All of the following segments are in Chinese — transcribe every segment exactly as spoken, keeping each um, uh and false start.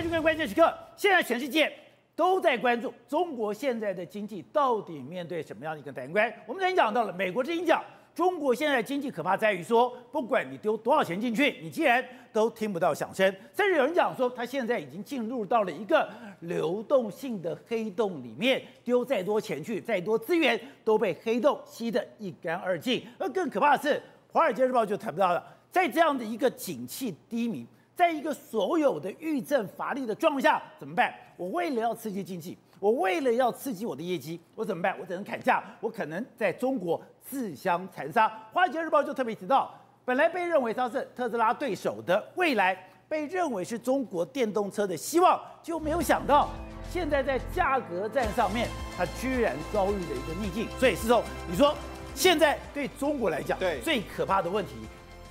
快讯跟关键时刻，现在全世界都在关注中国现在的经济到底面对什么样的一个难关。我们曾经讲到了美国之音讲，中国现在经济可怕在于说，不管你丢多少钱进去，你竟然都听不到响声。甚至有人讲说，它现在已经进入到了一个流动性的黑洞里面，丢再多钱去，再多资源都被黑洞吸得一干二净。而更可怕的是，《华尔街日报》就谈不到了，在这样的一个景气低迷，在一个所有的预政乏力的状况下，怎么办？我为了要刺激经济，我为了要刺激我的业绩，我怎么办？我只能砍价，我可能在中国自相残杀。华尔街日报就特别提到，本来被认为它是特斯拉对手的蔚来，被认为是中国电动车的希望，就没有想到，现在在价格战上面，它居然遭遇了一个逆境。所以，施总，你说现在对中国来讲，最可怕的问题，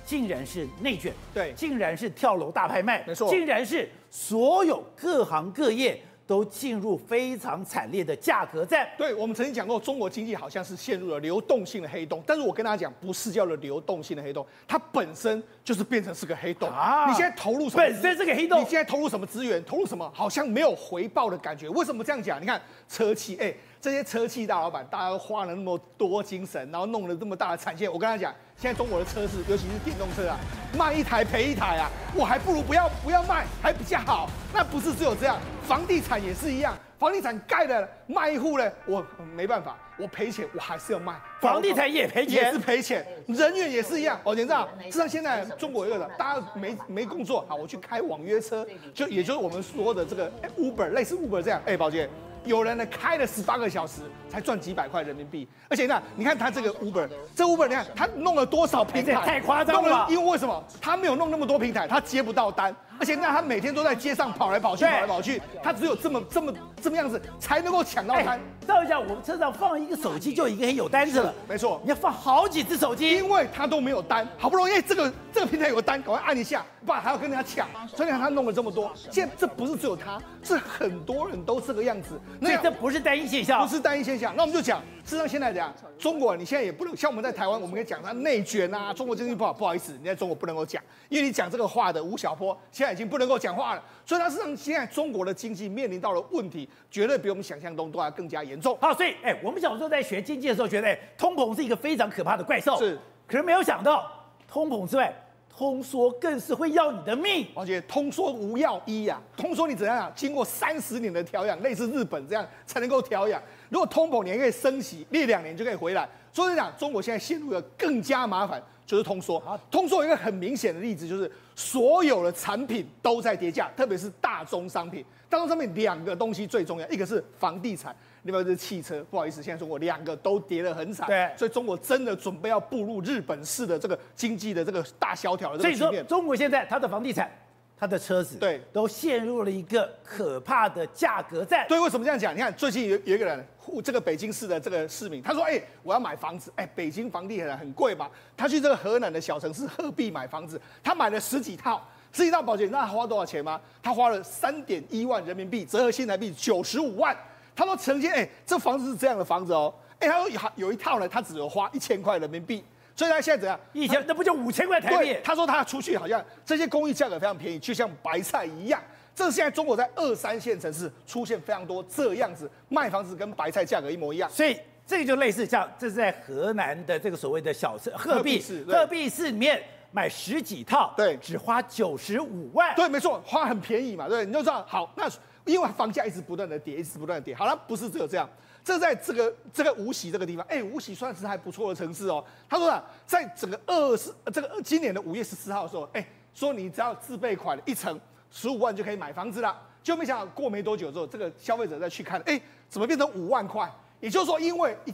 竟然是内卷，对，竟然是跳楼大拍卖，没错，竟然是所有各行各业都进入非常惨烈的价格战。对，我们曾经讲过，中国经济好像是陷入了流动性的黑洞，但是我跟大家讲，不是叫做流动性的黑洞，它本身就是变成是个黑洞。啊，你现在投入什么？本身是个黑洞。你现在投入什么资源？投入什么？好像没有回报的感觉。为什么这样讲？你看车企，哎、欸，这些车企大老板，大家花了那么多精神，然后弄了这么大的产线。我跟他讲，现在中国的车市，尤其是电动车啊，卖一台赔一台啊，我还不如不要不要卖，还比较好。那不是只有这样。房地产也是一样，房地产盖了卖一户呢，我没办法，我赔钱，我还是要卖。房地产也赔钱，也是赔钱，人员也是一样。哦，你知道，知道现在中国有的，大家没没工作，好，我去开网约车，就也就是我们说的这个 Uber， 类似 Uber 这样。哎、欸，宝姐，有人呢开了十八个小时才赚几百块人民币，而且呢，你看他这个 Uber， 这 Uber 你看他弄了多少平台，太夸张了。因为为什么他没有弄那么多平台，他接不到单。而且那他每天都在街上跑来跑去，跑来跑去，他只有这么这么这么样子才能够抢到单。照一下，我们车上放一个手机就已经很有单子了，没错。你要放好几只手机，因为他都没有单，好不容易这个这个平台有个单，赶快按一下，不然还要跟人家抢。所以他弄了这么多，现在这不是只有他，是很多人都这个样子。那这不是单一现象，不是单一现象。那我们就讲，事实上现在讲中国，你现在也不能像我们在台湾，我们可以讲它内卷啊，中国经济不好，不好意思，你在中国不能够讲，因为你讲这个话的吴晓波现在已经不能够讲话了，所以它事实上现在中国的经济面临到了问题，绝对比我们想象中都要更加严重。好，所以哎、欸，我们小时候在学经济的时候，觉得、欸、通膨是一个非常可怕的怪兽，是，可是没有想到，通膨之外，通缩更是会要你的命，而且通缩无药医啊，通缩你怎样啊？经过三十年的调养，类似日本这样才能够调养。如果通膨你还可以升息，历两年就可以回来。所以讲，中国现在陷入了更加麻烦。就是通缩，通缩有一个很明显的例子，就是所有的产品都在跌价，特别是大宗商品。大宗商品两个东西最重要，一个是房地产，另外就是汽车。不好意思，现在中国两个都跌得很惨，对，所以中国真的准备要步入日本式的这个经济的这个大萧条的这个局面。所以说，中国现在它的房地产、它的车子，对，都陷入了一个可怕的价格战。对，为什么这样讲？你看，最近有有一个人。这个北京市的这个市民，他说：“哎、欸，我要买房子，哎、欸，北京房地产很贵嘛。”他去这个河南的小城市鹤壁买房子，他买了十几套，十几套保险，你知道他花多少钱吗？他花了三点一万人民币，折合新台币九十五万。他说：“曾经，哎、欸，这房子是这样的房子哦，哎、欸，他说有一套呢，他只有花一千块人民币。”所以他现在怎样？以前那不就五千块台币？他说他出去好像这些公寓价格非常便宜，就像白菜一样。这是现在中国在二三线城市出现非常多这样子卖房子跟白菜价格一模一样。所以这个就类似像这是在河南的这个所谓的小城鹤壁市，鹤壁市里面买十几套，对，只花九十五万。对，没错，花很便宜嘛，对，你就知道。好，那因为房价一直不断的跌，一直不断的跌。好了，不是只有这样。这在这个这个无锡这个地方，哎，无锡算是还不错的城市哦。他说啊，在整个二十这个今年的五月十四号的时候，哎，说你只要自备款一成十五万就可以买房子了。就没想到过没多久之后，这个消费者再去看，哎，怎么变成五万块？也就是说，因为一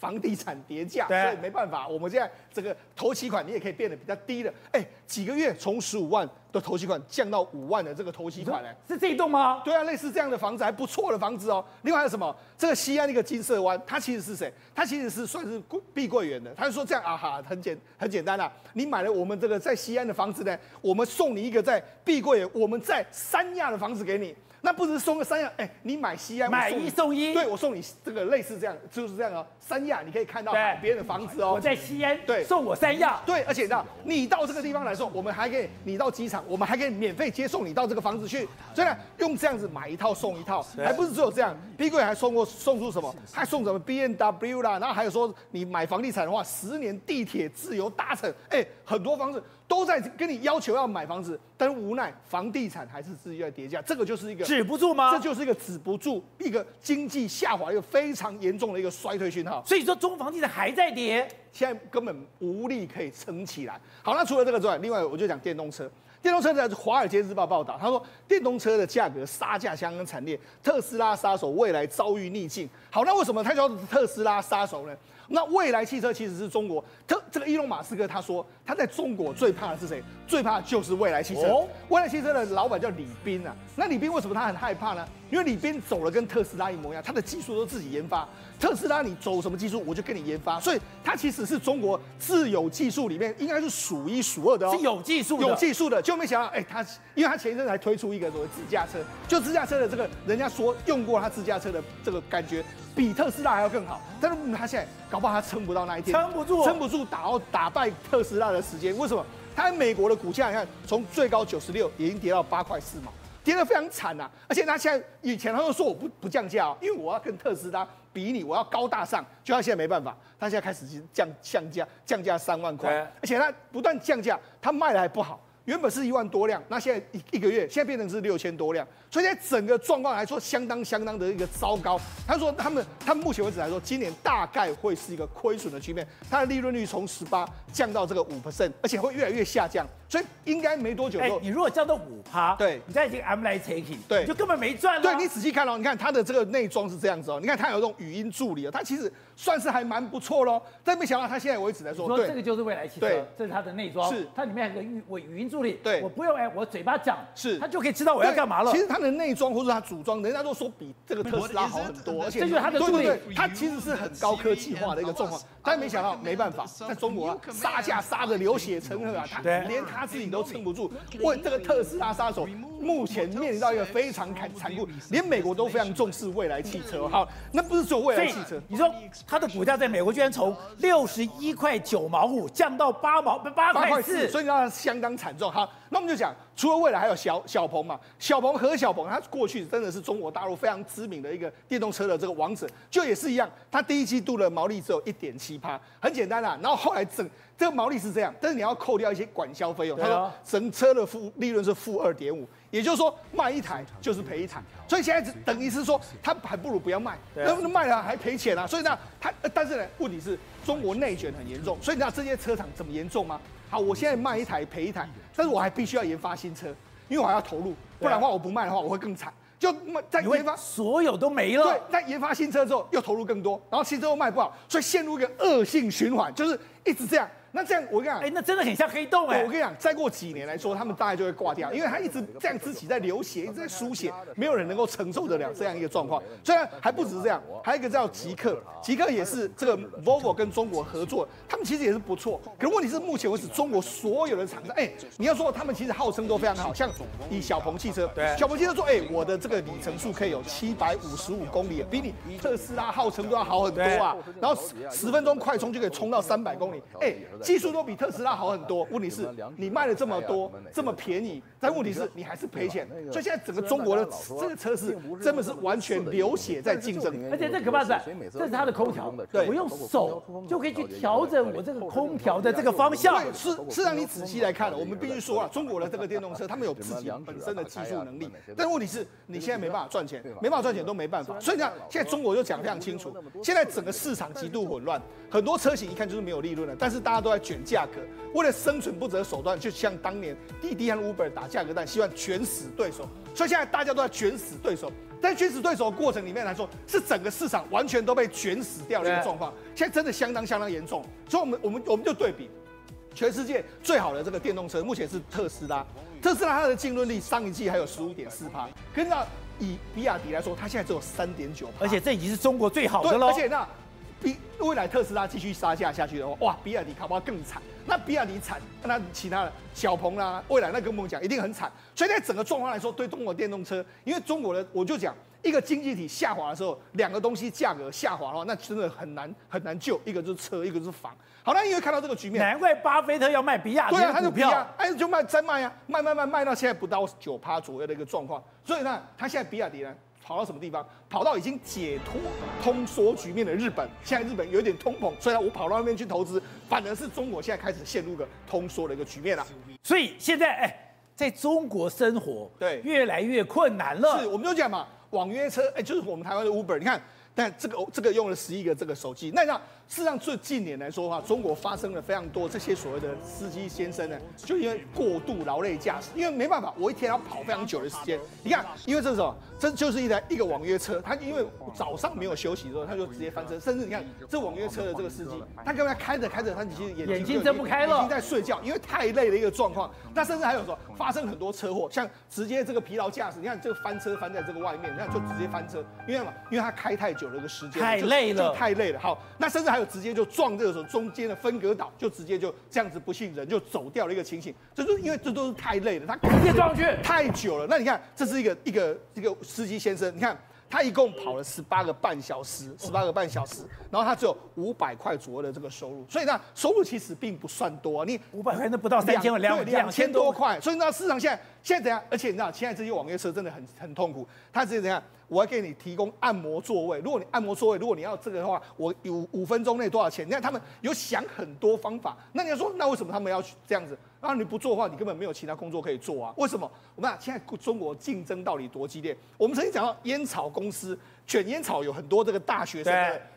房地产跌价，所以没办法，我们现在这个头期款你也可以变得比较低了。哎，几个月从十五万的头期款降到五万的这个头期款呢？是这一栋吗？对啊，类似这样的房子还不错的房子哦。另外还有什么？这个西安那个金色湾，它其实是谁？它其实是算是碧桂园的。他就说这样啊哈，很简很简单啦、啊。你买了我们这个在西安的房子呢，我们送你一个在碧桂园，我们在三亚的房子给你。那不只是送个三样，哎、欸，你买西安买一送一，对我送你这个类似这样，就是这样哦。三亚你可以看到海边的房子哦。我在西安，对，送我三亚。对，而且你知道，你到这个地方来说，我们还可以，你到机场，我们还可以免费接送你到这个房子去。所以呢，用这样子买一套送一套，还不是只有这样。碧桂园还送过送出什么？还送什么 B M W 啦，然后还有说你买房地产的话，十年地铁自由搭乘，哎、欸，很多房子都在跟你要求要买房子，但是无奈房地产还是自己在跌价，这个就是一个止不住吗？这就是一个止不住，一个经济下滑一个非常严重的一个衰退讯号。所以说，中房地产还在跌，现在根本无力可以撑起来。好，那除了这个之外，另外我就讲电动车。电动车在《华尔街日报》报道，他说电动车的价格杀价相当惨烈，特斯拉杀手未来遭遇逆境。好，那为什么他叫特斯拉杀手呢？那未来汽车其实是中国，特这个伊隆马斯克他说他在中国最怕的是谁？最怕就是未来汽车。哦、未来汽车的老板叫李斌啊。那李斌为什么他很害怕呢？因为李斌走了跟特斯拉一模一样，他的技术都自己研发。特斯拉你走什么技术，我就跟你研发。所以他其实是中国自有技术里面应该是数一数二的哦，是有技术的，有技术的。就没想到，哎、欸，他因为他前一阵才推出一个所谓自驾车，就自驾车的这个人家说用过他自驾车的这个感觉比特斯拉还要更好，但是他现在搞不好他撑不到那一天，撑不住，撑不住打到打败特斯拉的时间。为什么？他美国的股价你看从最高九十六已经跌到八块四毛。跌得非常惨啊！而且他现在以前他又说我不不降价、哦，因为我要跟特斯拉比你，我要高大上。就他现在没办法，他现在开始降降价，降价三万块，而且他不断降价，他卖的还不好。原本是一万多辆，那现在一一个月，现在变成是六千多辆，所以现在整个状况来说，相当相当的一个糟糕。他说他们，他们目前为止来说，今年大概会是一个亏损的局面，它的利润率从十八降到这个五 percent， 而且会越来越下降，所以应该没多久之后，欸、你如果降到五趴，对，你再已经 I'm like taking， 对，你就根本没赚了。对你仔细看哦，你看它的这个内装是这样子哦，你看它有这种语音助理哦，它其实算是还蛮不错喽。但没想到它现在为止来说，对，这个就是未来汽车，这是它的内装，是它里面还有个语音助理。对，我不用哎、欸，我嘴巴讲，是他就可以知道我要干嘛了。其实他的内装或者他组装，人家都说比这个特斯拉好很多，而且这就是他的助理，他其实是很高科技化的一个状况。但没想到，没办法，在中国、啊、杀价杀的流血成河啊，他连他自己都撑不住。问这个特斯拉杀手，目前面临到一个非常惨残酷，连美国都非常重视未来汽车。好，那不是只有未来汽车，你说他的股价在美国居然从六十一块九毛五降到八毛八块四，所以它相当惨重。好，那我们就讲，除了未来还有小小鹏嘛，小鹏何小鹏，他过去真的是中国大陆非常知名的一个电动车的这个王者，就也是一样，他第一季度的毛利只有一点七趴，很简单啊。然后后来整这个毛利是这样，但是你要扣掉一些管销费用，他说整车的负利润是负二点五，也就是说卖一台就是赔一台，所以现在等于是说他还不如不要卖，那卖了还赔钱啊。所以呢，他但是呢，问题是中国内卷很严重，所以你知道这些车厂怎么严重吗？好，我现在卖一台赔一台，但是我还必须要研发新车，因为我还要投入，不然的话我不卖的话我会更惨。就在研发所有都没了，对，在研发新车之后又投入更多，然后新车又卖不好，所以陷入一个恶性循环，就是一直这样。那这样我跟你讲，哎、欸，那真的很像黑洞哎、欸！我跟你讲，再过几年来说，他们大概就会挂掉，因为他一直这样自己在流血，一直在输血，没有人能够承受得了这样一个状况。虽然还不止这样，还有一个叫极客，极客也是这个 Volvo 跟中国合作，他们其实也是不错。可是问题是，目前为止中国所有的厂商，哎、欸，你要说他们其实号称都非常好，像以小鹏汽车，小鹏汽车说，哎、欸，我的这个里程数可以有七百五十五公里，比你特斯拉号称都要好很多啊。然后十分钟快充就可以充到三百公里，哎、欸。技术都比特斯拉好很多，问题是你卖了这么多，这么便宜，但问题是你还是赔钱。所以现在整个中国的这个车市真的是完全流血在竞争，而且最可怕的是，这是它的空调，我用手就可以去调整我这个空调的这个方向。是是让你仔细来看，我们必须说啊，中国的这个电动车，他们有自己本身的技术能力，但问题是你现在没办法赚钱，没办法赚钱都没办法。所以你看，现在中国就讲非常清楚，现在整个市场极度混乱，很多车型一看就是没有利润了，但是大家都。都在卷价格，为了生存不择手段，就像当年滴滴和 Uber 打价格战，希望卷死对手。所以现在大家都在卷死对手，但卷死对手的过程里面来说，是整个市场完全都被卷死掉的一个状况。现在真的相当相当严重，所以我们我们我们就对比全世界最好的这个电动车，目前是特斯拉。特斯拉它的净利润上一季还有十五点四趴，跟那以比亚迪来说，它现在只有三点九，而且这已经是中国最好的了。而且那。比未来特斯拉继续杀价下去的话，哇，比亚迪恐怕更惨。那比亚迪惨，那其他的小鹏啦、啊，未来那跟我们讲一定很惨。所以在整个状况来说，对中国电动车，因为中国的我就讲，一个经济体下滑的时候，两个东西价格下滑的话，那真的很难很难救。一个就是车，一个就是房。好，那因为看到这个局面，难怪巴菲特要卖比亚迪的股票。对啊，他就比亚，哎，就卖再卖呀、啊，卖卖卖卖到现在不到九趴左右的一个状况。所以呢，他现在比亚迪呢？ 跑到什么地方？跑到已经解脱通缩局面的日本，现在日本有点通膨，所以我跑到那边去投资，反而是中国现在开始陷入个通缩的一个局面了。所以现在，哎、欸，在中国生活对越来越困难了。是，我们就讲嘛，网约车，哎、欸，就是我们台湾的 Uber， 你看。 但这个这个用了十一个这个手机，那那事实上最近年来说的话，中国发生了非常多这些所谓的司机先生呢，就因为过度劳累驾驶，因为没办法，我一天要跑非常久的时间。你看，因为这种这就是一台一个网约车，他因为早上没有休息的时候，他就直接翻车，甚至你看这网约车的这个司机，他刚才开着开着，他其实眼睛眼睛睁不开了，已经在睡觉，因为太累的一个状况。那甚至还有说发生很多车祸，像直接这个疲劳驾驶，你看这个翻车翻在这个外面，你看就直接翻车，因为嘛，因为他开太久。 有了个时间太累了，太累了。好，那甚至还有直接就撞这个时候中间的分隔岛，就直接就这样子，不幸人就走掉了一个情形。这就是因为这都是太累了，他直接撞去太久了。那你看，这是一个一个一个司机先生，你看他一共跑了十八个半小时，十八个半小时，然后他只有五百块左右的这个收入，所以呢，收入其实并不算多、啊。你五百块那不到三千，两两千多块。所以呢，市场现在现在怎样？而且你知道，现在这些网约车真的很很痛苦，他直接怎样？ 我要给你提供按摩座位，如果你按摩座位，如果你要这个的话，我五五分钟内多少钱？你看他们有想很多方法。那你要说，那为什么他们要这样子？然后你不做的话，你根本没有其他工作可以做啊？为什么？我们讲现在中国竞争到底多激烈？我们曾经讲到烟草公司卷烟草有很多这个大学生，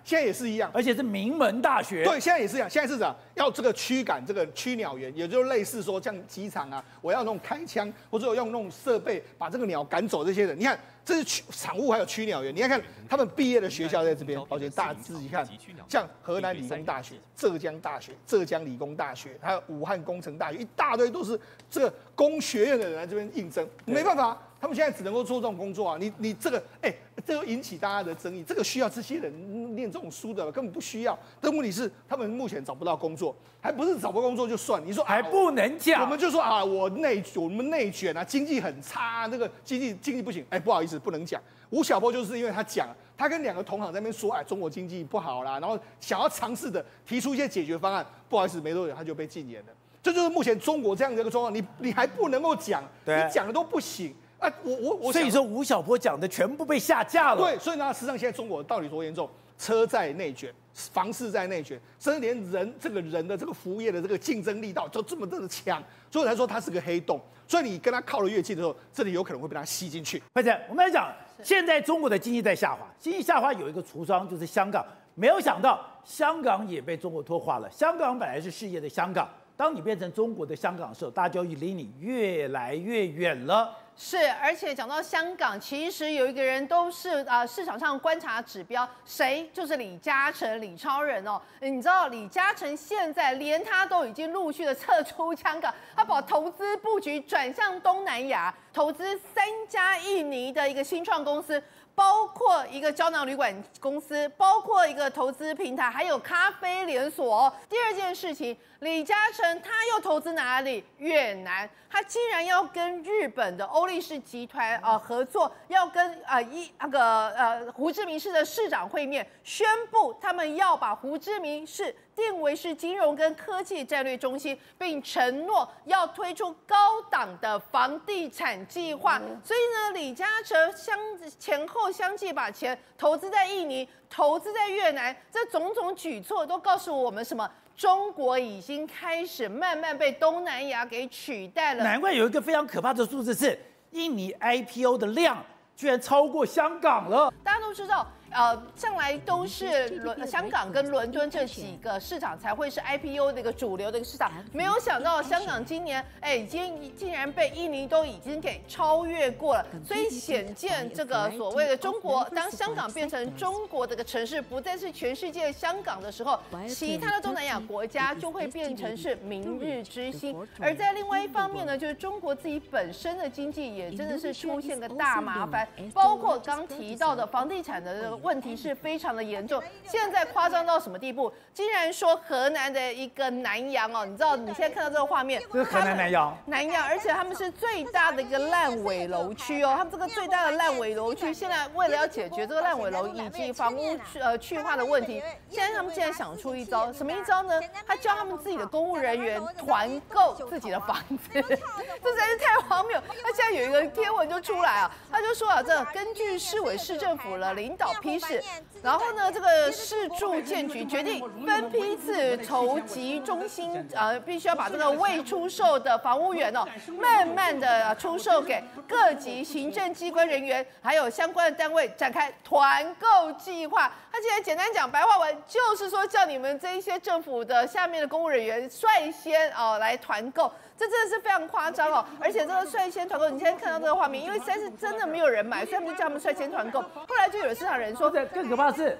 现在也是一样，而且是名门大学。对，现在也是一样，现在是讲要这个驱赶这个驱鸟员，也就类似说像机场啊，我要弄开枪或者用那种设备把这个鸟赶走这些人。你看。 这是驱产物，还有驱鸟员。你看看他们毕业的学校在这边，而且大家自己看，像河南理工大学、浙江大学、浙江理工大学，还有武汉工程大学，一大堆都是这个工学院的人来这边应征，没办法，他们现在只能够做这种工作啊。你你这个，哎、欸，这就引起大家的争议。这个需要这些人念这种书的，根本不需要。但问题是，他们目前找不到工作，还不是找不到工作就算，你说还不能讲，我们就说啊，我内我们内卷啊，经济很差，那个经济经济不行，哎、欸，不好意思。 不能讲，吴晓波就是因为他讲，他跟两个同行在那边说，哎，中国经济不好啦，然后想要尝试的提出一些解决方案，不好意思，没多久他就被禁言了。这就是目前中国这样的一个状况，你你还不能够讲，你讲的都不行啊！我我我，所以说吴晓波讲的全部被下架了。对，所以呢，实际上现在中国到底多严重？车在内卷，房市在内卷，甚至连人这个人的这个服务业的这个竞争力道就这么这么强，所以我才说它是个黑洞。 所以你跟他靠得越近的时候，这里有可能会被他吸进去。或者我们来讲，现在中国的经济在下滑，经济下滑有一个橱窗就是香港，没有想到香港也被中国拖垮了。香港本来是世界的香港，当你变成中国的香港的时候，大家就离你越来越远了。 是，而且讲到香港，其实有一个人都是啊、呃、市场上观察指标，谁就是李嘉诚、李超人哦。你知道李嘉诚现在连他都已经陆续的撤出香港，他把投资布局转向东南亚，投资三家印尼的一个新创公司。 包括一个胶囊旅馆公司，包括一个投资平台，还有咖啡连锁、哦。第二件事情，李嘉诚他又投资哪里？越南，他竟然要跟日本的欧力士集团啊、呃、合作，要跟啊一、呃、那个呃胡志明市的市长会面，宣布他们要把胡志明市。 定为是金融跟科技战略中心，并承诺要推出高档的房地产计划。所以呢，李嘉诚相前后相继把钱投资在印尼，投资在越南，这种种举措都告诉我们什么？中国已经开始慢慢被东南亚给取代了。难怪有一个非常可怕的数字是，印尼 I P O 的量居然超过香港了。大家都知道。 呃，向来都是伦香港跟伦敦这几个市场才会是 I P O 的一个主流的一个市场，没有想到香港今年哎，已经竟然被印尼都已经给超越过了，所以显见这个所谓的中国，当香港变成中国这个城市，不再是全世界香港的时候，其他的东南亚国家就会变成是明日之星。而在另外一方面呢，就是中国自己本身的经济也真的是出现个大麻烦，包括刚提到的房地产的这个。问题是非常的严重。现在夸张到什么地步？竟然说河南的一个南阳哦，你知道你现在看到这个画面，这是河南南阳，南阳，而且他们是最大的一个烂尾楼区哦，他们这个最大的烂尾楼区，现在为了要解决这个烂尾楼以及房屋去呃去化的问题，现在他们竟然想出一招，什么一招呢？他教他们自己的公务人员团购自己的房子，这实在是太荒谬。那现在有一个贴文就出来啊，他就说啊，这根据市委市政府了领导批示，然后呢，这个市住建局决定分批次筹集中心，呃，必须要把这个未出售的房屋源哦，慢慢的出售给各级行政机关人员，还有相关的单位展开团购计划。他现在简单讲白话文，就是说叫你们这一些政府的下面的公务人员率先哦来团购。这真的是非常夸张哦，而且这个率先团购，你现在看到这个画面，因为实在是真的没有人买，所以他们就叫他们率先团购。后来就有市场人说，更可怕的是，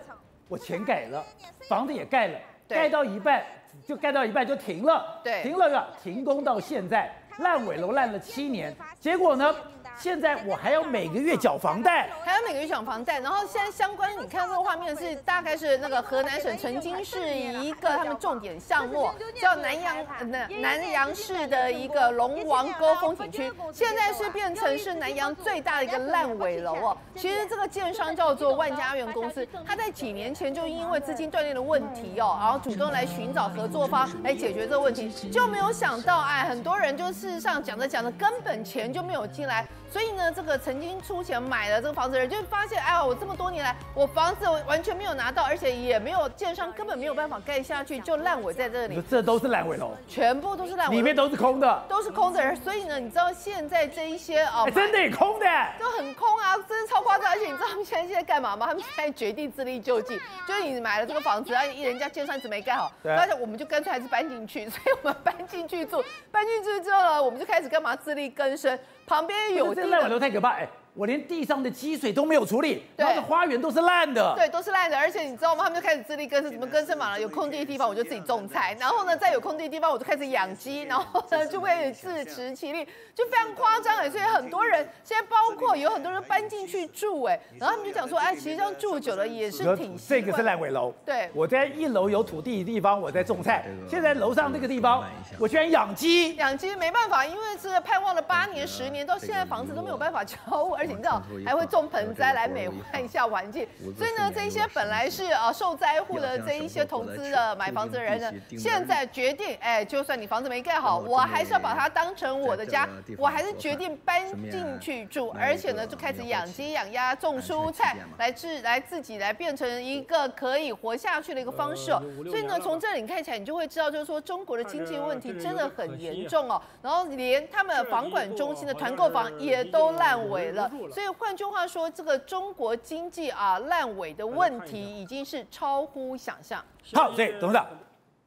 我钱给了，房子也盖了，盖到一半就盖到一半就停了，对，停了个停工到现在，烂尾楼烂了七年，结果呢？现在我还要每个月缴房贷，还要每个月缴房贷。然后现在相关，你看这个画面是大概是那个河南省曾经是一个他们重点项目，叫南阳南、呃、南阳市的一个龙王沟风景区，现在是变成是南阳最大的一个烂尾楼哦。其实这个建商叫做万家园公司，他在几年前就因为资金断裂的问题哦，然后主动来寻找合作方来解决这个问题，就没有想到哎，很多人就事实上讲着讲着根本钱就没有进来。所以呢，这个曾经出钱买了这个房子的人，就发现，哎呀，我这么多年来，我房子完全没有拿到，而且也没有建商根本没有办法盖下去，就烂尾在这里。这都是烂尾楼，全部都是烂尾楼，里面都是空的，都是空的。所以呢，你知道现在这一些啊，哦、真的也空的，就很空啊，真的超夸张。而且你知道他们现在现在干嘛吗？他们现在决定自力救济，就是你买了这个房子，而且人家建商一直没盖好，而且我们就干脆还是搬进去，所以我们搬进去住，搬进去之后呢，我们就开始干嘛自力更生。旁边有这烂尾楼太可怕，哎，我连地上的积水都没有处理，然后的花园都是烂的，对，都是烂的。而且你知道吗？他们就开始自力更生，怎么更生法了？有空地的地方我就自己种菜，然后呢，在有空地的地方我就开始养鸡，然后呢就会自食其力，就非常夸张哎。所以很多人现在包括有很多人搬进去住哎，然后他们就讲说，哎，其实这样住久了也是挺习惯。这个是烂尾楼，对，我在一楼有土地的地方我在种菜，现在楼上那个地方我居然养鸡，养鸡没办法，因为是盼望了八年十年，到现在房子都没有办法交屋，而且。你知道还会种盆栽来美化一下环境，所以呢，这些本来是啊受灾户的这一些投资的买房子的人呢，现在决定，哎，就算你房子没盖好，我还是要把它当成我的家，我还是决定搬进去住，而且呢，就开始养鸡、养鸭、种蔬菜，来自来自己来变成一个可以活下去的一个方式哦。所以呢，从这里看起来，你就会知道，就是说中国的经济问题真的很严重哦。然后连他们房管中心的团购房也都烂尾了。所以换句话说，这个中国经济啊烂尾的问题已经是超乎想象。好，所以董事长，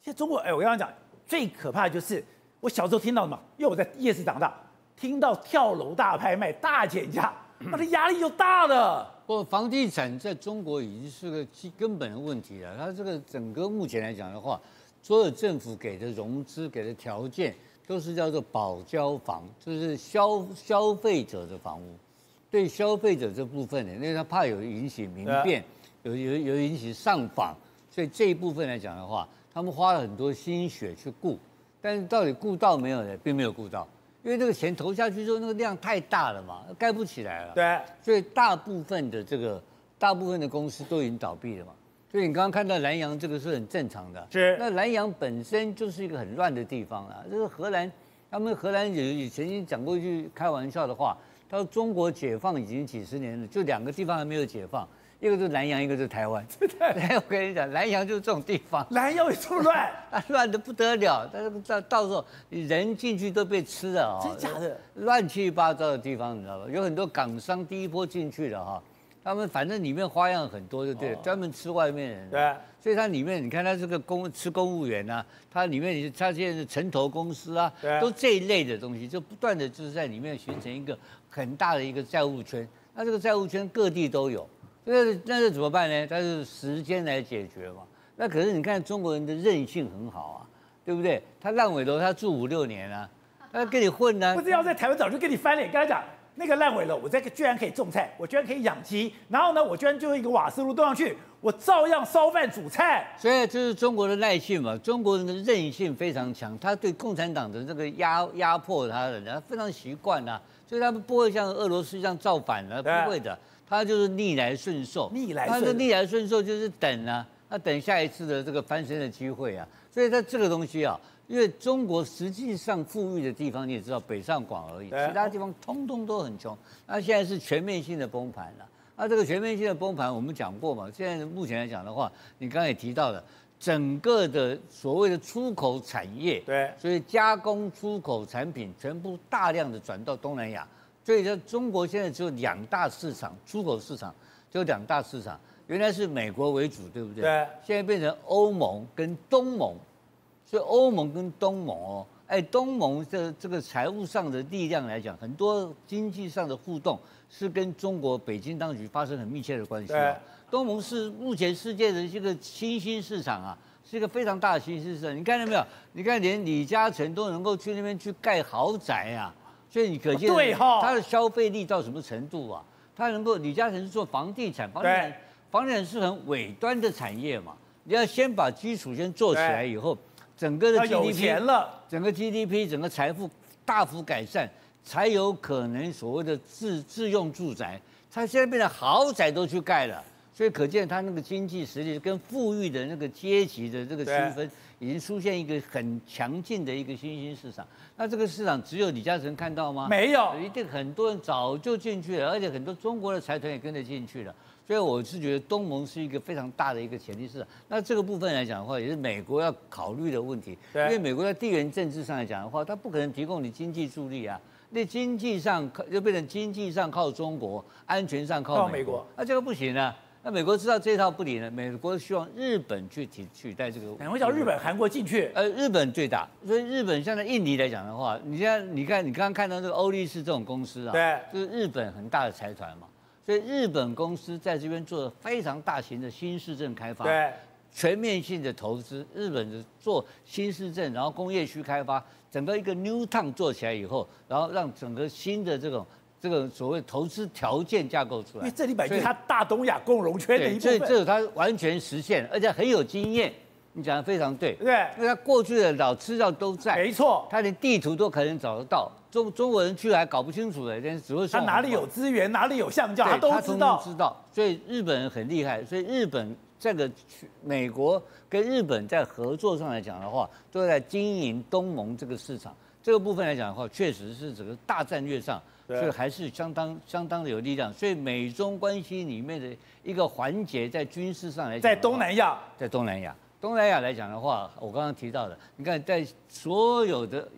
现在中国哎，我刚刚讲最可怕的就是我小时候听到的嘛，因为我在夜市长大，听到跳楼大拍卖、大减价，那的压力就大了。不过房地产在中国已经是个根本的问题了。它这个整个目前来讲的话，所有政府给的融资、给的条件都是叫做保交房，就是消消费者的房屋。对消费者这部分呢，因为他怕有引起民变，有有有引起上访，所以这一部分来讲的话，他们花了很多心血去顾，但是到底顾到没有呢？并没有顾到，因为那个钱投下去之后，那个量太大了嘛，盖不起来了。对，所以大部分的这个大部分的公司都已经倒闭了嘛。所以你刚刚看到南阳这个是很正常的，是。那南阳本身就是一个很乱的地方啊，这个荷兰，他们荷兰也曾经讲过一句开玩笑的话。到中国解放已经几十年了，就两个地方还没有解放，一个就是南洋，一个就是台湾。我跟你讲，南洋就是这种地方，南洋也这么乱，乱得不得了。但是到到时候人进去都被吃了啊、哦，真假的，乱七八糟的地方，你知道吧？有很多港商第一波进去了哈、哦，他们反正里面花样很多，就对了，哦、专门吃外面人。对，所以它里面你看它这个公吃公务员啊，它里面它现在是城投公司啊，都这一类的东西，就不断的就是在里面形成一个。很大的一个债务圈，那这个债务圈各地都有，那那是怎么办呢？它是时间来解决嘛。那可是你看中国人的韧性很好啊，对不对？他烂尾楼他住五六年啊，他跟你混呢、啊，不是要在台湾早就跟你翻脸，跟他讲那个烂尾楼，我这个居然可以种菜，我居然可以养鸡，然后呢，我居然就一个瓦斯炉端上去，我照样烧饭煮菜。所以这是中国的耐性嘛，中国人的韧性非常强，他对共产党的这个压压迫他的，他非常习惯啊，所以他们不会像俄罗斯这样造反啊，不会的，他就是逆来顺受，逆来顺受，他的逆来顺受就是等啊，他等下一次的这个翻身的机会啊，所以他这个东西啊。 因为中国实际上富裕的地方，你也知道，北上广而已，其他地方通通都很穷。那现在是全面性的崩盘了。那这个全面性的崩盘，我们讲过嘛。现在目前来讲的话，你刚才也提到了，整个的所谓的出口产业，对，所以加工出口产品全部大量的转到东南亚。所以说，中国现在只有两大市场，出口市场只有两大市场，原来是美国为主，对不对？对。现在变成欧盟跟东盟。 所以欧盟跟东盟哦，哎，东盟的这个财务上的力量来讲，很多经济上的互动是跟中国北京当局发生很密切的关系哦。东盟是目前世界的一个新兴市场啊，是一个非常大的新兴市场。你看到没有？你看连李嘉诚都能够去那边去盖豪宅啊，所以你可见他的消费力到什么程度啊？他能够，李嘉诚是做房地产，房地产房地产是很尾端的产业嘛，你要先把基础先做起来以后。 整个的 G D P， 整个 G D P， 整个财富大幅改善，才有可能所谓的自自用住宅，它现在变成豪宅都去盖了，所以可见它那个经济实力跟富裕的那个阶级的这个区分，已经出现一个很强劲的一个新兴市场。那这个市场只有李嘉诚看到吗？没有，一定很多人早就进去了，而且很多中国的财团也跟着进去了。 所以我是觉得东盟是一个非常大的一个潜力市场。那这个部分来讲的话，也是美国要考虑的问题。因为美国在地缘政治上来讲的话，它不可能提供你经济助力啊。那经济上就变成经济上靠中国，安全上靠美国。那、啊、这个不行啊。那美国知道这套不灵了，美国希望日本去取取代这个。你会叫日本、韩国进去？呃，日本最大。所以日本像在印尼来讲的话，你现在你看你刚刚看到这个欧力士这种公司啊，对，就是日本很大的财团嘛。 所以日本公司在这边做了非常大型的新市镇开发，对，全面性的投资。日本的做新市镇，然后工业区开发，整个一个 new town 做起来以后，然后让整个新的这种这个所谓投资条件架构出来。因为这里本身它大东亚共荣圈的一部分，所以这它完全实现，而且很有经验。你讲的非常对，对，因为它过去的老资料都在，没错，它连地图都可能找得到。 中中国人去还搞不清楚的，但只会说他哪里有资源，哪里有橡胶，他都知道。知道，所以日本人很厉害。所以日本这个美国跟日本在合作上来讲的话，都在经营东盟这个市场这个部分来讲的话，确实是整个大战略上，所以还是相当相当的有力量。所以美中关系里面的一个环节，在军事上来讲，在东南亚，在东南亚，东南亚来讲的话，我刚刚提到的，你看在所有的。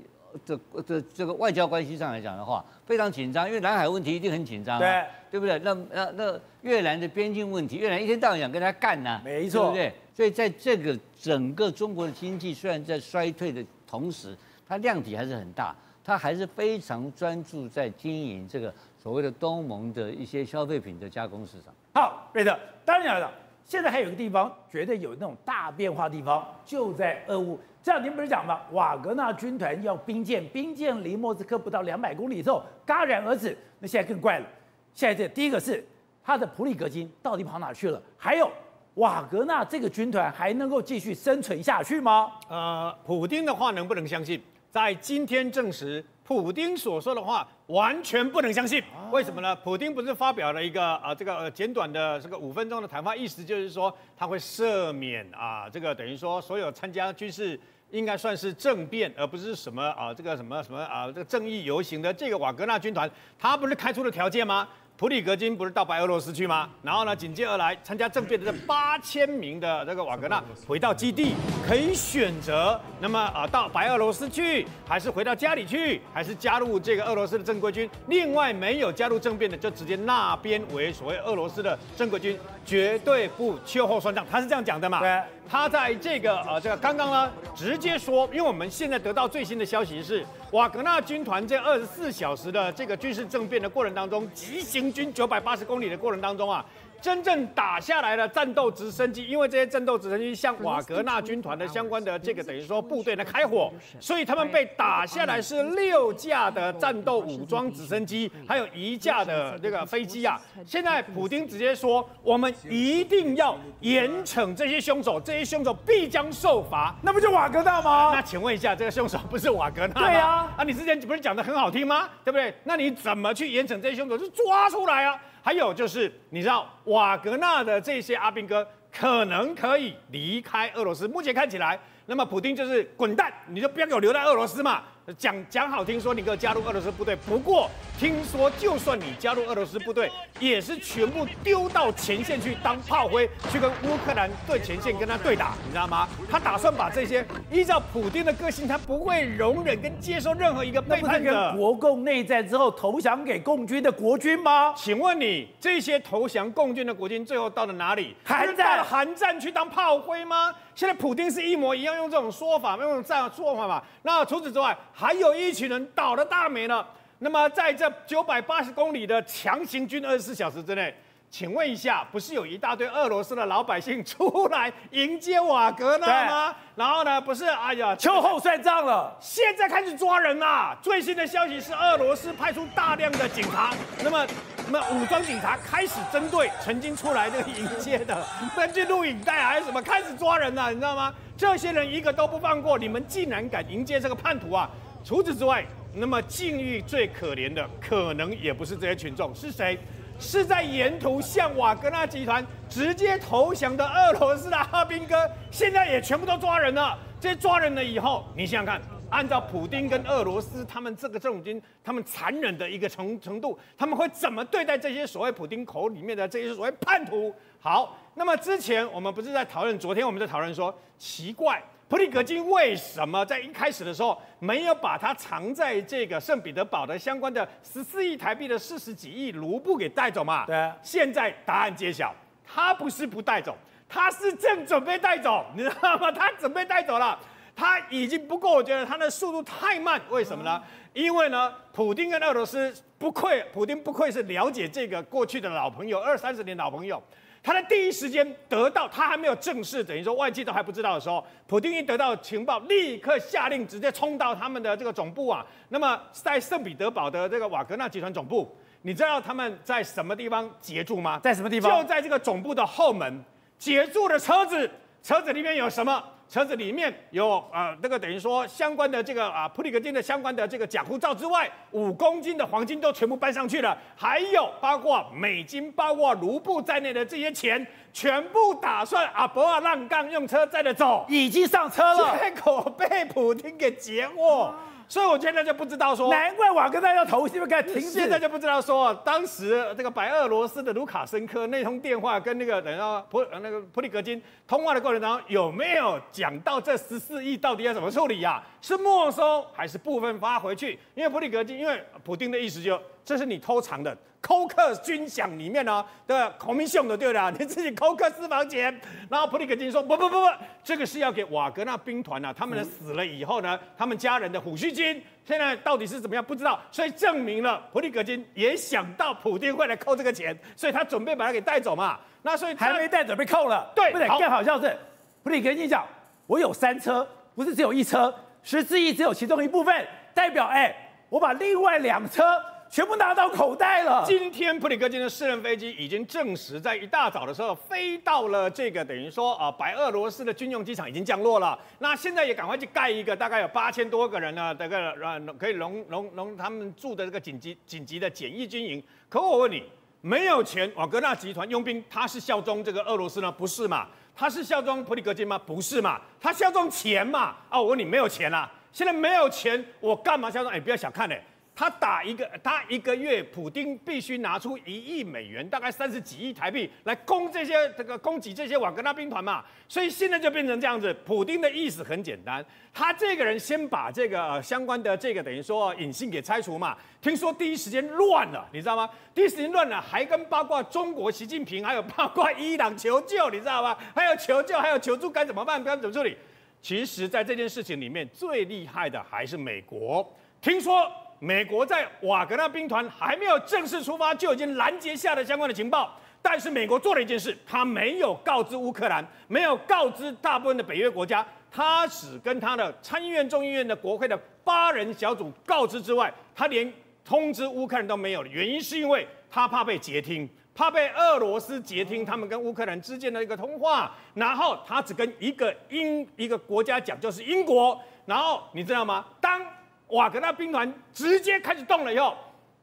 这这这个外交关系上来讲的话，非常紧张，因为南海问题一定很紧张、啊，对对不对？那那那越南的边境问题，越南一天到晚想跟他干呐、啊，没错，对不对？所以在这个整个中国的经济虽然在衰退的同时，它量体还是很大，它还是非常专注在经营这个所谓的东盟的一些消费品的加工市场。好，瑞德，当然了，现在还有一个地方绝对有那种大变化的地方，就在俄乌。 这两天不是讲吗？瓦格纳军团要兵舰，兵舰离莫斯科不到两百公里之后戛然而止。那现在更怪了，现在这第一个是他的普里格金到底跑哪去了？还有瓦格纳这个军团还能够继续生存下去吗？呃，普丁的话能不能相信？在今天证实，普丁所说的话完全不能相信。啊、为什么呢？普丁不是发表了一个啊、呃、这个、呃、简短的这个五分钟的谈话，意思就是说他会赦免啊、呃、这个等于说所有参加军事。 应该算是政变，而不是什么啊，这个什么什么啊，这个正义游行的这个瓦格纳军团，他不是开出了条件吗？普里格金不是到白俄罗斯去吗？然后呢，紧接而来参加政变的这八千名的这个瓦格纳回到基地，可以选择，那么啊，到白俄罗斯去，还是回到家里去，还是加入这个俄罗斯的正规军？另外，没有加入政变的就直接纳编为所谓俄罗斯的正规军，绝对不秋后算账，他是这样讲的嘛？对。 他在这个呃，这个刚刚呢，直接说，因为我们现在得到最新的消息是，瓦格纳军团在二十四小时的这个军事政变的过程当中，急行军九百八十公里的过程当中啊，真正打下来的战斗直升机，因为这些战斗直升机向瓦格纳军团的相关的这个等于说部队呢开火，所以他们被打下来是六架的战斗武装直升机，还有一架的这个飞机啊。现在普丁直接说，我们一定要严惩这些凶手，这些凶手必将受罚。那不就瓦格纳吗？那请问一下，这个凶手不是瓦格纳吗？对啊，啊，你之前不是讲得很好听吗？对不对？那你怎么去严惩这些凶手？就抓出来啊！还有就是，你知道瓦格纳的这些阿兵哥可能可以离开俄罗斯，目前看起来，那么普丁就是滚蛋，你就不要给我留在俄罗斯嘛。讲讲好听说你给我加入俄罗斯部队，不过听说就算你加入俄罗斯部队，也是全部丢到前线去当炮灰，去跟乌克兰对前线跟他对打，你知道吗？他打算把这些依照普丁的个性，他不会容忍跟接受任何一个背叛者。那不是跟国共内战之后投降给共军的国军吗？请问你这些投降共军的国军最后到了哪里？韩战，韩战去当炮灰吗？现在普丁是一模一样用这种说法，用这样说法嘛。那除此之外，还有一群人倒了大霉了。那么，在这九百八十公里的强行军二十四小时之内，请问一下，不是有一大堆俄罗斯的老百姓出来迎接瓦格纳吗？然后呢，不是，哎呀，秋后算账了，现在开始抓人啦。最新的消息是，俄罗斯派出大量的警察，那么，那么武装警察开始针对曾经出来这个迎接的，根据录影带还是什么，开始抓人了，你知道吗？这些人一个都不放过，你们竟然敢迎接这个叛徒啊！除此之外，那么境遇最可怜的，可能也不是这些群众，是谁？是在沿途向瓦格纳集团直接投降的俄罗斯的阿兵哥，现在也全部都抓人了。这些抓人了以后，你想想看，按照普丁跟俄罗斯他们这个政军他们残忍的一个程程度，他们会怎么对待这些所谓普丁口里面的这些所谓叛徒？好，那么之前我们不是在讨论，昨天我们在讨论说，奇怪。普里格金为什么在一开始的时候没有把他藏在这个圣彼得堡的相关的十四亿台币的四十几亿卢布给带走嘛？对、啊，现在答案揭晓，他不是不带走，他是正准备带走，你知道吗？他准备带走了，他已经不过，我觉得他的速度太慢，为什么呢？因为呢，普丁跟俄罗斯不愧，普丁不愧是了解这个过去的老朋友，二三十年老朋友。他在第一时间得到，他还没有正式，等于说外界都还不知道的时候，普丁一得到情报，立刻下令直接冲到他们的这个总部啊。那么在圣彼得堡的这个瓦格纳集团总部，你知道他们在什么地方截住吗？在什么地方？就在这个总部的后门截住了车子，车子里面有什么？车子里面有呃那个等于说相关的这个啊普里格金的相关的这个假护照之外，五公斤的黄金都全部搬上去了，还有包括美金、包括卢布在内的这些钱，全部打算阿伯啊浪杠用车载着走，已经上车了，结果被普丁给截获。所以我现在就不知道说，难怪瓦格纳要投降，该停止。现在就不知道说，当时这个白俄罗斯的卢卡申科那通电话跟那个等到普那个普里格金通话的过程当中，有没有讲到这十四亿到底要怎么处理呀、啊？是没收还是部分发回去？因为普里格金，因为普丁的意思就这是你偷藏的。扣克军饷里面呢、哦，对，孔明兄的对了，你自己扣克私房钱。然后普里格金说不不不不，这个是要给瓦格纳兵团啊，他们死了以后呢，他们家人的抚恤金。现在到底是怎么样不知道，所以证明了普里格金也想到普丁会来扣这个钱，所以他准备把他给带走嘛。那所以还没带走被扣了，对，不对？更好笑是普里格金讲，我有三车，不是只有一车，十四亿只有其中一部分，代表哎，我把另外两车。全部拿到口袋了。今天普里戈金的私人飞机已经证实，在一大早的时候飞到了这个等于说啊，白俄罗斯的军用机场已经降落了。那现在也赶快去盖一个，大概有八千多个人呢，这个呃可以容容容他们住的这个紧急紧急的简易军营。可我问你，没有钱，瓦格纳集团佣兵他是效忠这个俄罗斯呢？不是嘛？他是效忠普里戈金吗？不是嘛？他效忠钱嘛？啊，我问你，没有钱啊？现在没有钱，我干嘛效忠？哎，不要小看嘞、欸。他打一个，他一个月，普丁必须拿出一亿美元，大概三十几亿台币来攻这些这个攻击这些瓦格纳兵团嘛，所以现在就变成这样子。普丁的意思很简单，他这个人先把这个、呃、相关的这个等于说引信给拆除嘛。听说第一时间乱了，你知道吗？第一时间乱了，还跟包括中国习近平，还有包括伊朗求救，你知道吗？还有求救，还有求助该怎么办？该怎么处理？其实，在这件事情里面，最厉害的还是美国。听说美国在瓦格纳兵团还没有正式出发，就已经拦截下了相关的情报。但是美国做了一件事，他没有告知乌克兰，没有告知大部分的北约国家，他只跟他的参议院、众议院的国会的八人小组告知之外，他连通知乌克兰都没有。原因是因为他怕被截听。 怕被俄罗斯截听他们跟乌克兰之间的一个通话，然后他只跟一个英一个国家讲，就是英国。然后你知道吗？当瓦格纳兵团直接开始动了以后，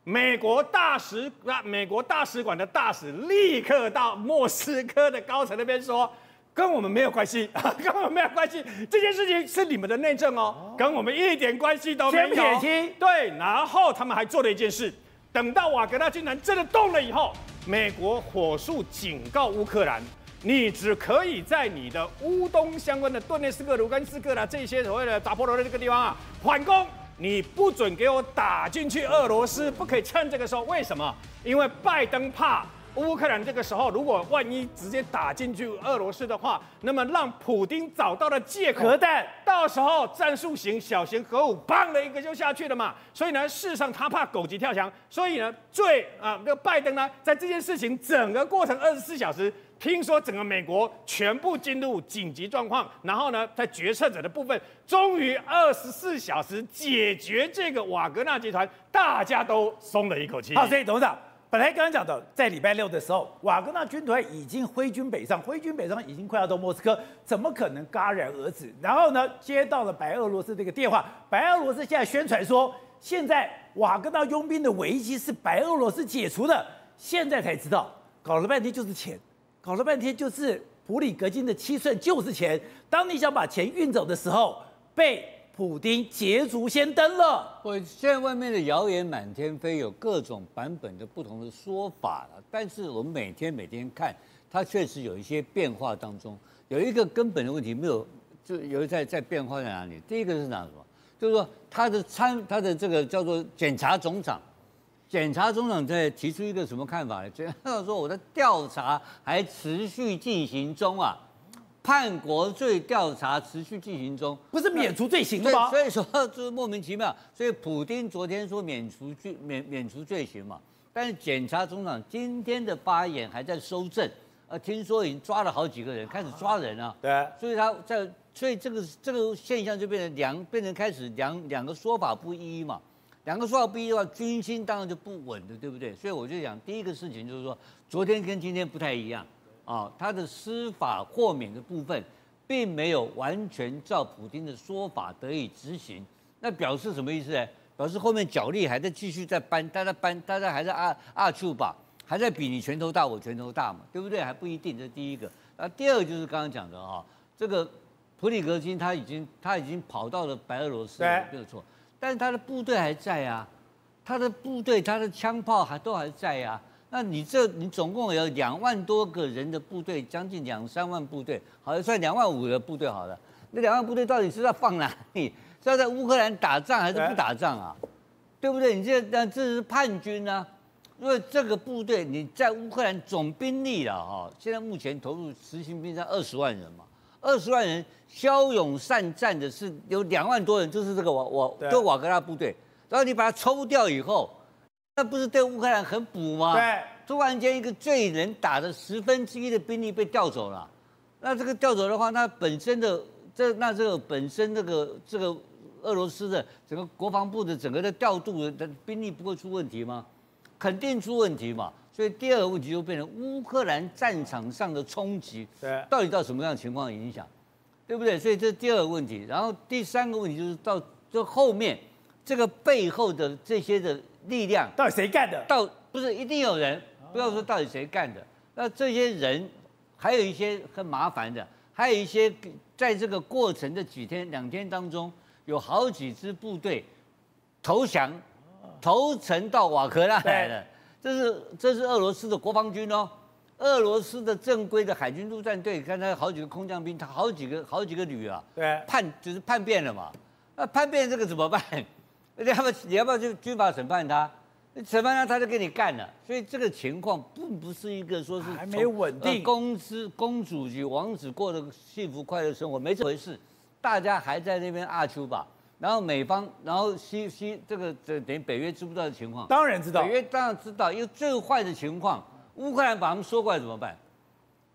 美国大使美国大使馆的大使立刻到莫斯科的高层那边说，跟我们没有关系，跟我们没有关系，这件事情是你们的内政哦，跟我们一点关系都没有。先撇清。对，然后他们还做了一件事，等到瓦格纳军团真的动了以后。 美国火速警告乌克兰，你只可以在你的乌东相关的顿涅斯克、卢甘斯克啦这些所谓的扎波罗热这个地方啊，反攻，你不准给我打进去俄罗斯，不可以趁这个时候。为什么？因为拜登怕乌克兰这个时候如果万一直接打进去俄罗斯的话，那么让普丁找到了借口，核弹，到时候战术型小型核武，砰的一个就下去了嘛。所以呢，事实上他怕狗急跳墙，所以呢，最啊那个拜登呢，在这件事情整个过程二十四小时，听说整个美国全部进入紧急状况，然后呢，在决策者的部分，终于二十四小时解决这个瓦格纳集团，大家都松了一口气。好，所以董事长。 本来刚刚讲到，在礼拜六的时候，瓦格纳军团已经挥军北上，挥军北上已经快要到莫斯科，怎么可能戛然而止？然后呢，接到了白俄罗斯这个电话，白俄罗斯现在宣传说，现在瓦格纳佣兵的危机是白俄罗斯解除的，现在才知道，搞了半天就是钱，搞了半天就是普里格金的七寸就是钱。当你想把钱运走的时候，被 普丁捷足先登了。我现在外面的谣言满天飞，有各种版本的不同的说法了。但是我们每天每天看，它确实有一些变化当中，有一个根本的问题没有，就有在在变化在哪里？第一个是哪什么？就是说他的参他的这个叫做检察总长，检察总长在提出一个什么看法呢？检察总长说我的调查还持续进行中啊。 叛国罪调查持续进行中，不是免除罪行的吗？所以说就是莫名其妙。所以普丁昨天说免除罪免免除罪行嘛，但是检察总长今天的发言还在收证，呃，听说已经抓了好几个人，开始抓人啊。对，所以他在，所以这个这个现象就变成两变成开始两两个说法不一嘛，两个说法不一的话，军心当然就不稳的，对不对？所以我就讲第一个事情就是说，昨天跟今天不太一样。 啊、哦，他的司法豁免的部分，并没有完全照普丁的说法得以执行，那表示什么意思呢？表示后面角力还在继续在搬，大家搬，大家还在啊啊去吧，还在比你拳头大我拳头大嘛，对不对？还不一定，这是第一个。那第二个就是刚刚讲的啊、哦，这个普里格金他已经他已经跑到了白俄罗斯，没有错，但是他的部队还在啊，他的部队他的枪炮还都还在啊。 那你这你总共有两万多个人的部队，将近两三万部队，好，算两万五的部队好了。那两万部队到底是要放哪里？是要在乌克兰打仗还是不打仗啊？对不对？你这那这是叛军啊！因为这个部队你在乌克兰总兵力了哈，现在目前投入实行兵才二十万人嘛，二十万人骁勇善战的是有两万多人，就是这个瓦瓦就瓦格纳部队，然后你把它抽掉以后。 那不是对乌克兰很补吗？对，突然间一个最能打的十分之一的兵力被调走了，那这个调走的话，那本身的这那这个本身这个这个俄罗斯的整个国防部的整个的调度的兵力不会出问题吗？肯定出问题嘛。所以第二个问题就变成乌克兰战场上的冲击，对，到底到什么样的情况影响，对不对？所以这是第二个问题。然后第三个问题就是到这后面这个背后的这些的。 力量到底谁干的？到不是一定有人，不要说到底谁干的。那这些人，还有一些很麻烦的，还有一些在这个过程的几天两天当中，有好几支部队投降、投诚到瓦格纳来了。这是这是俄罗斯的国防军哦，俄罗斯的正规的海军陆战队，刚才好几个空降兵，他好几个好几个旅啊，对，叛就是叛变了嘛。那叛变这个怎么办？ 而且他们，你要不要去军法审判他？审判他，他就跟你干了。所以这个情况并不是一个说是还没稳定，公司公主与王子过的幸福快乐生活没这回事，大家还在那边阿丘吧。然后美方，然后西西这个这等于北约知不知道的情况？当然知道，北约当然知道，因为最坏的情况，乌克兰把他们收过来怎么办？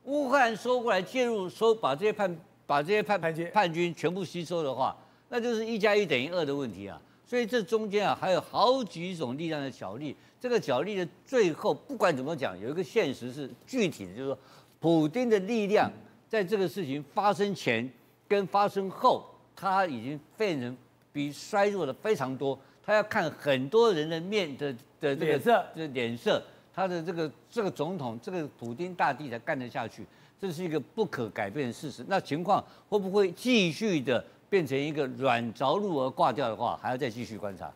乌克兰收过来介入收，把这些叛把这些叛叛军全部吸收的话，那就是一加一等于二的问题啊。所以这中间啊，还有好几种力量的角力。这个角力的最后，不管怎么讲，有一个现实是具体的，就是说，普丁的力量在这个事情发生前跟发生后，他已经变成比衰弱的非常多。他要看很多人的面的的这个脸色，这脸色，他的这个这个总统，这个普丁大帝才干得下去。这是一个不可改变的事实。那情况会不会继续的变成一个软着陆而挂掉的话，还要再继续观察。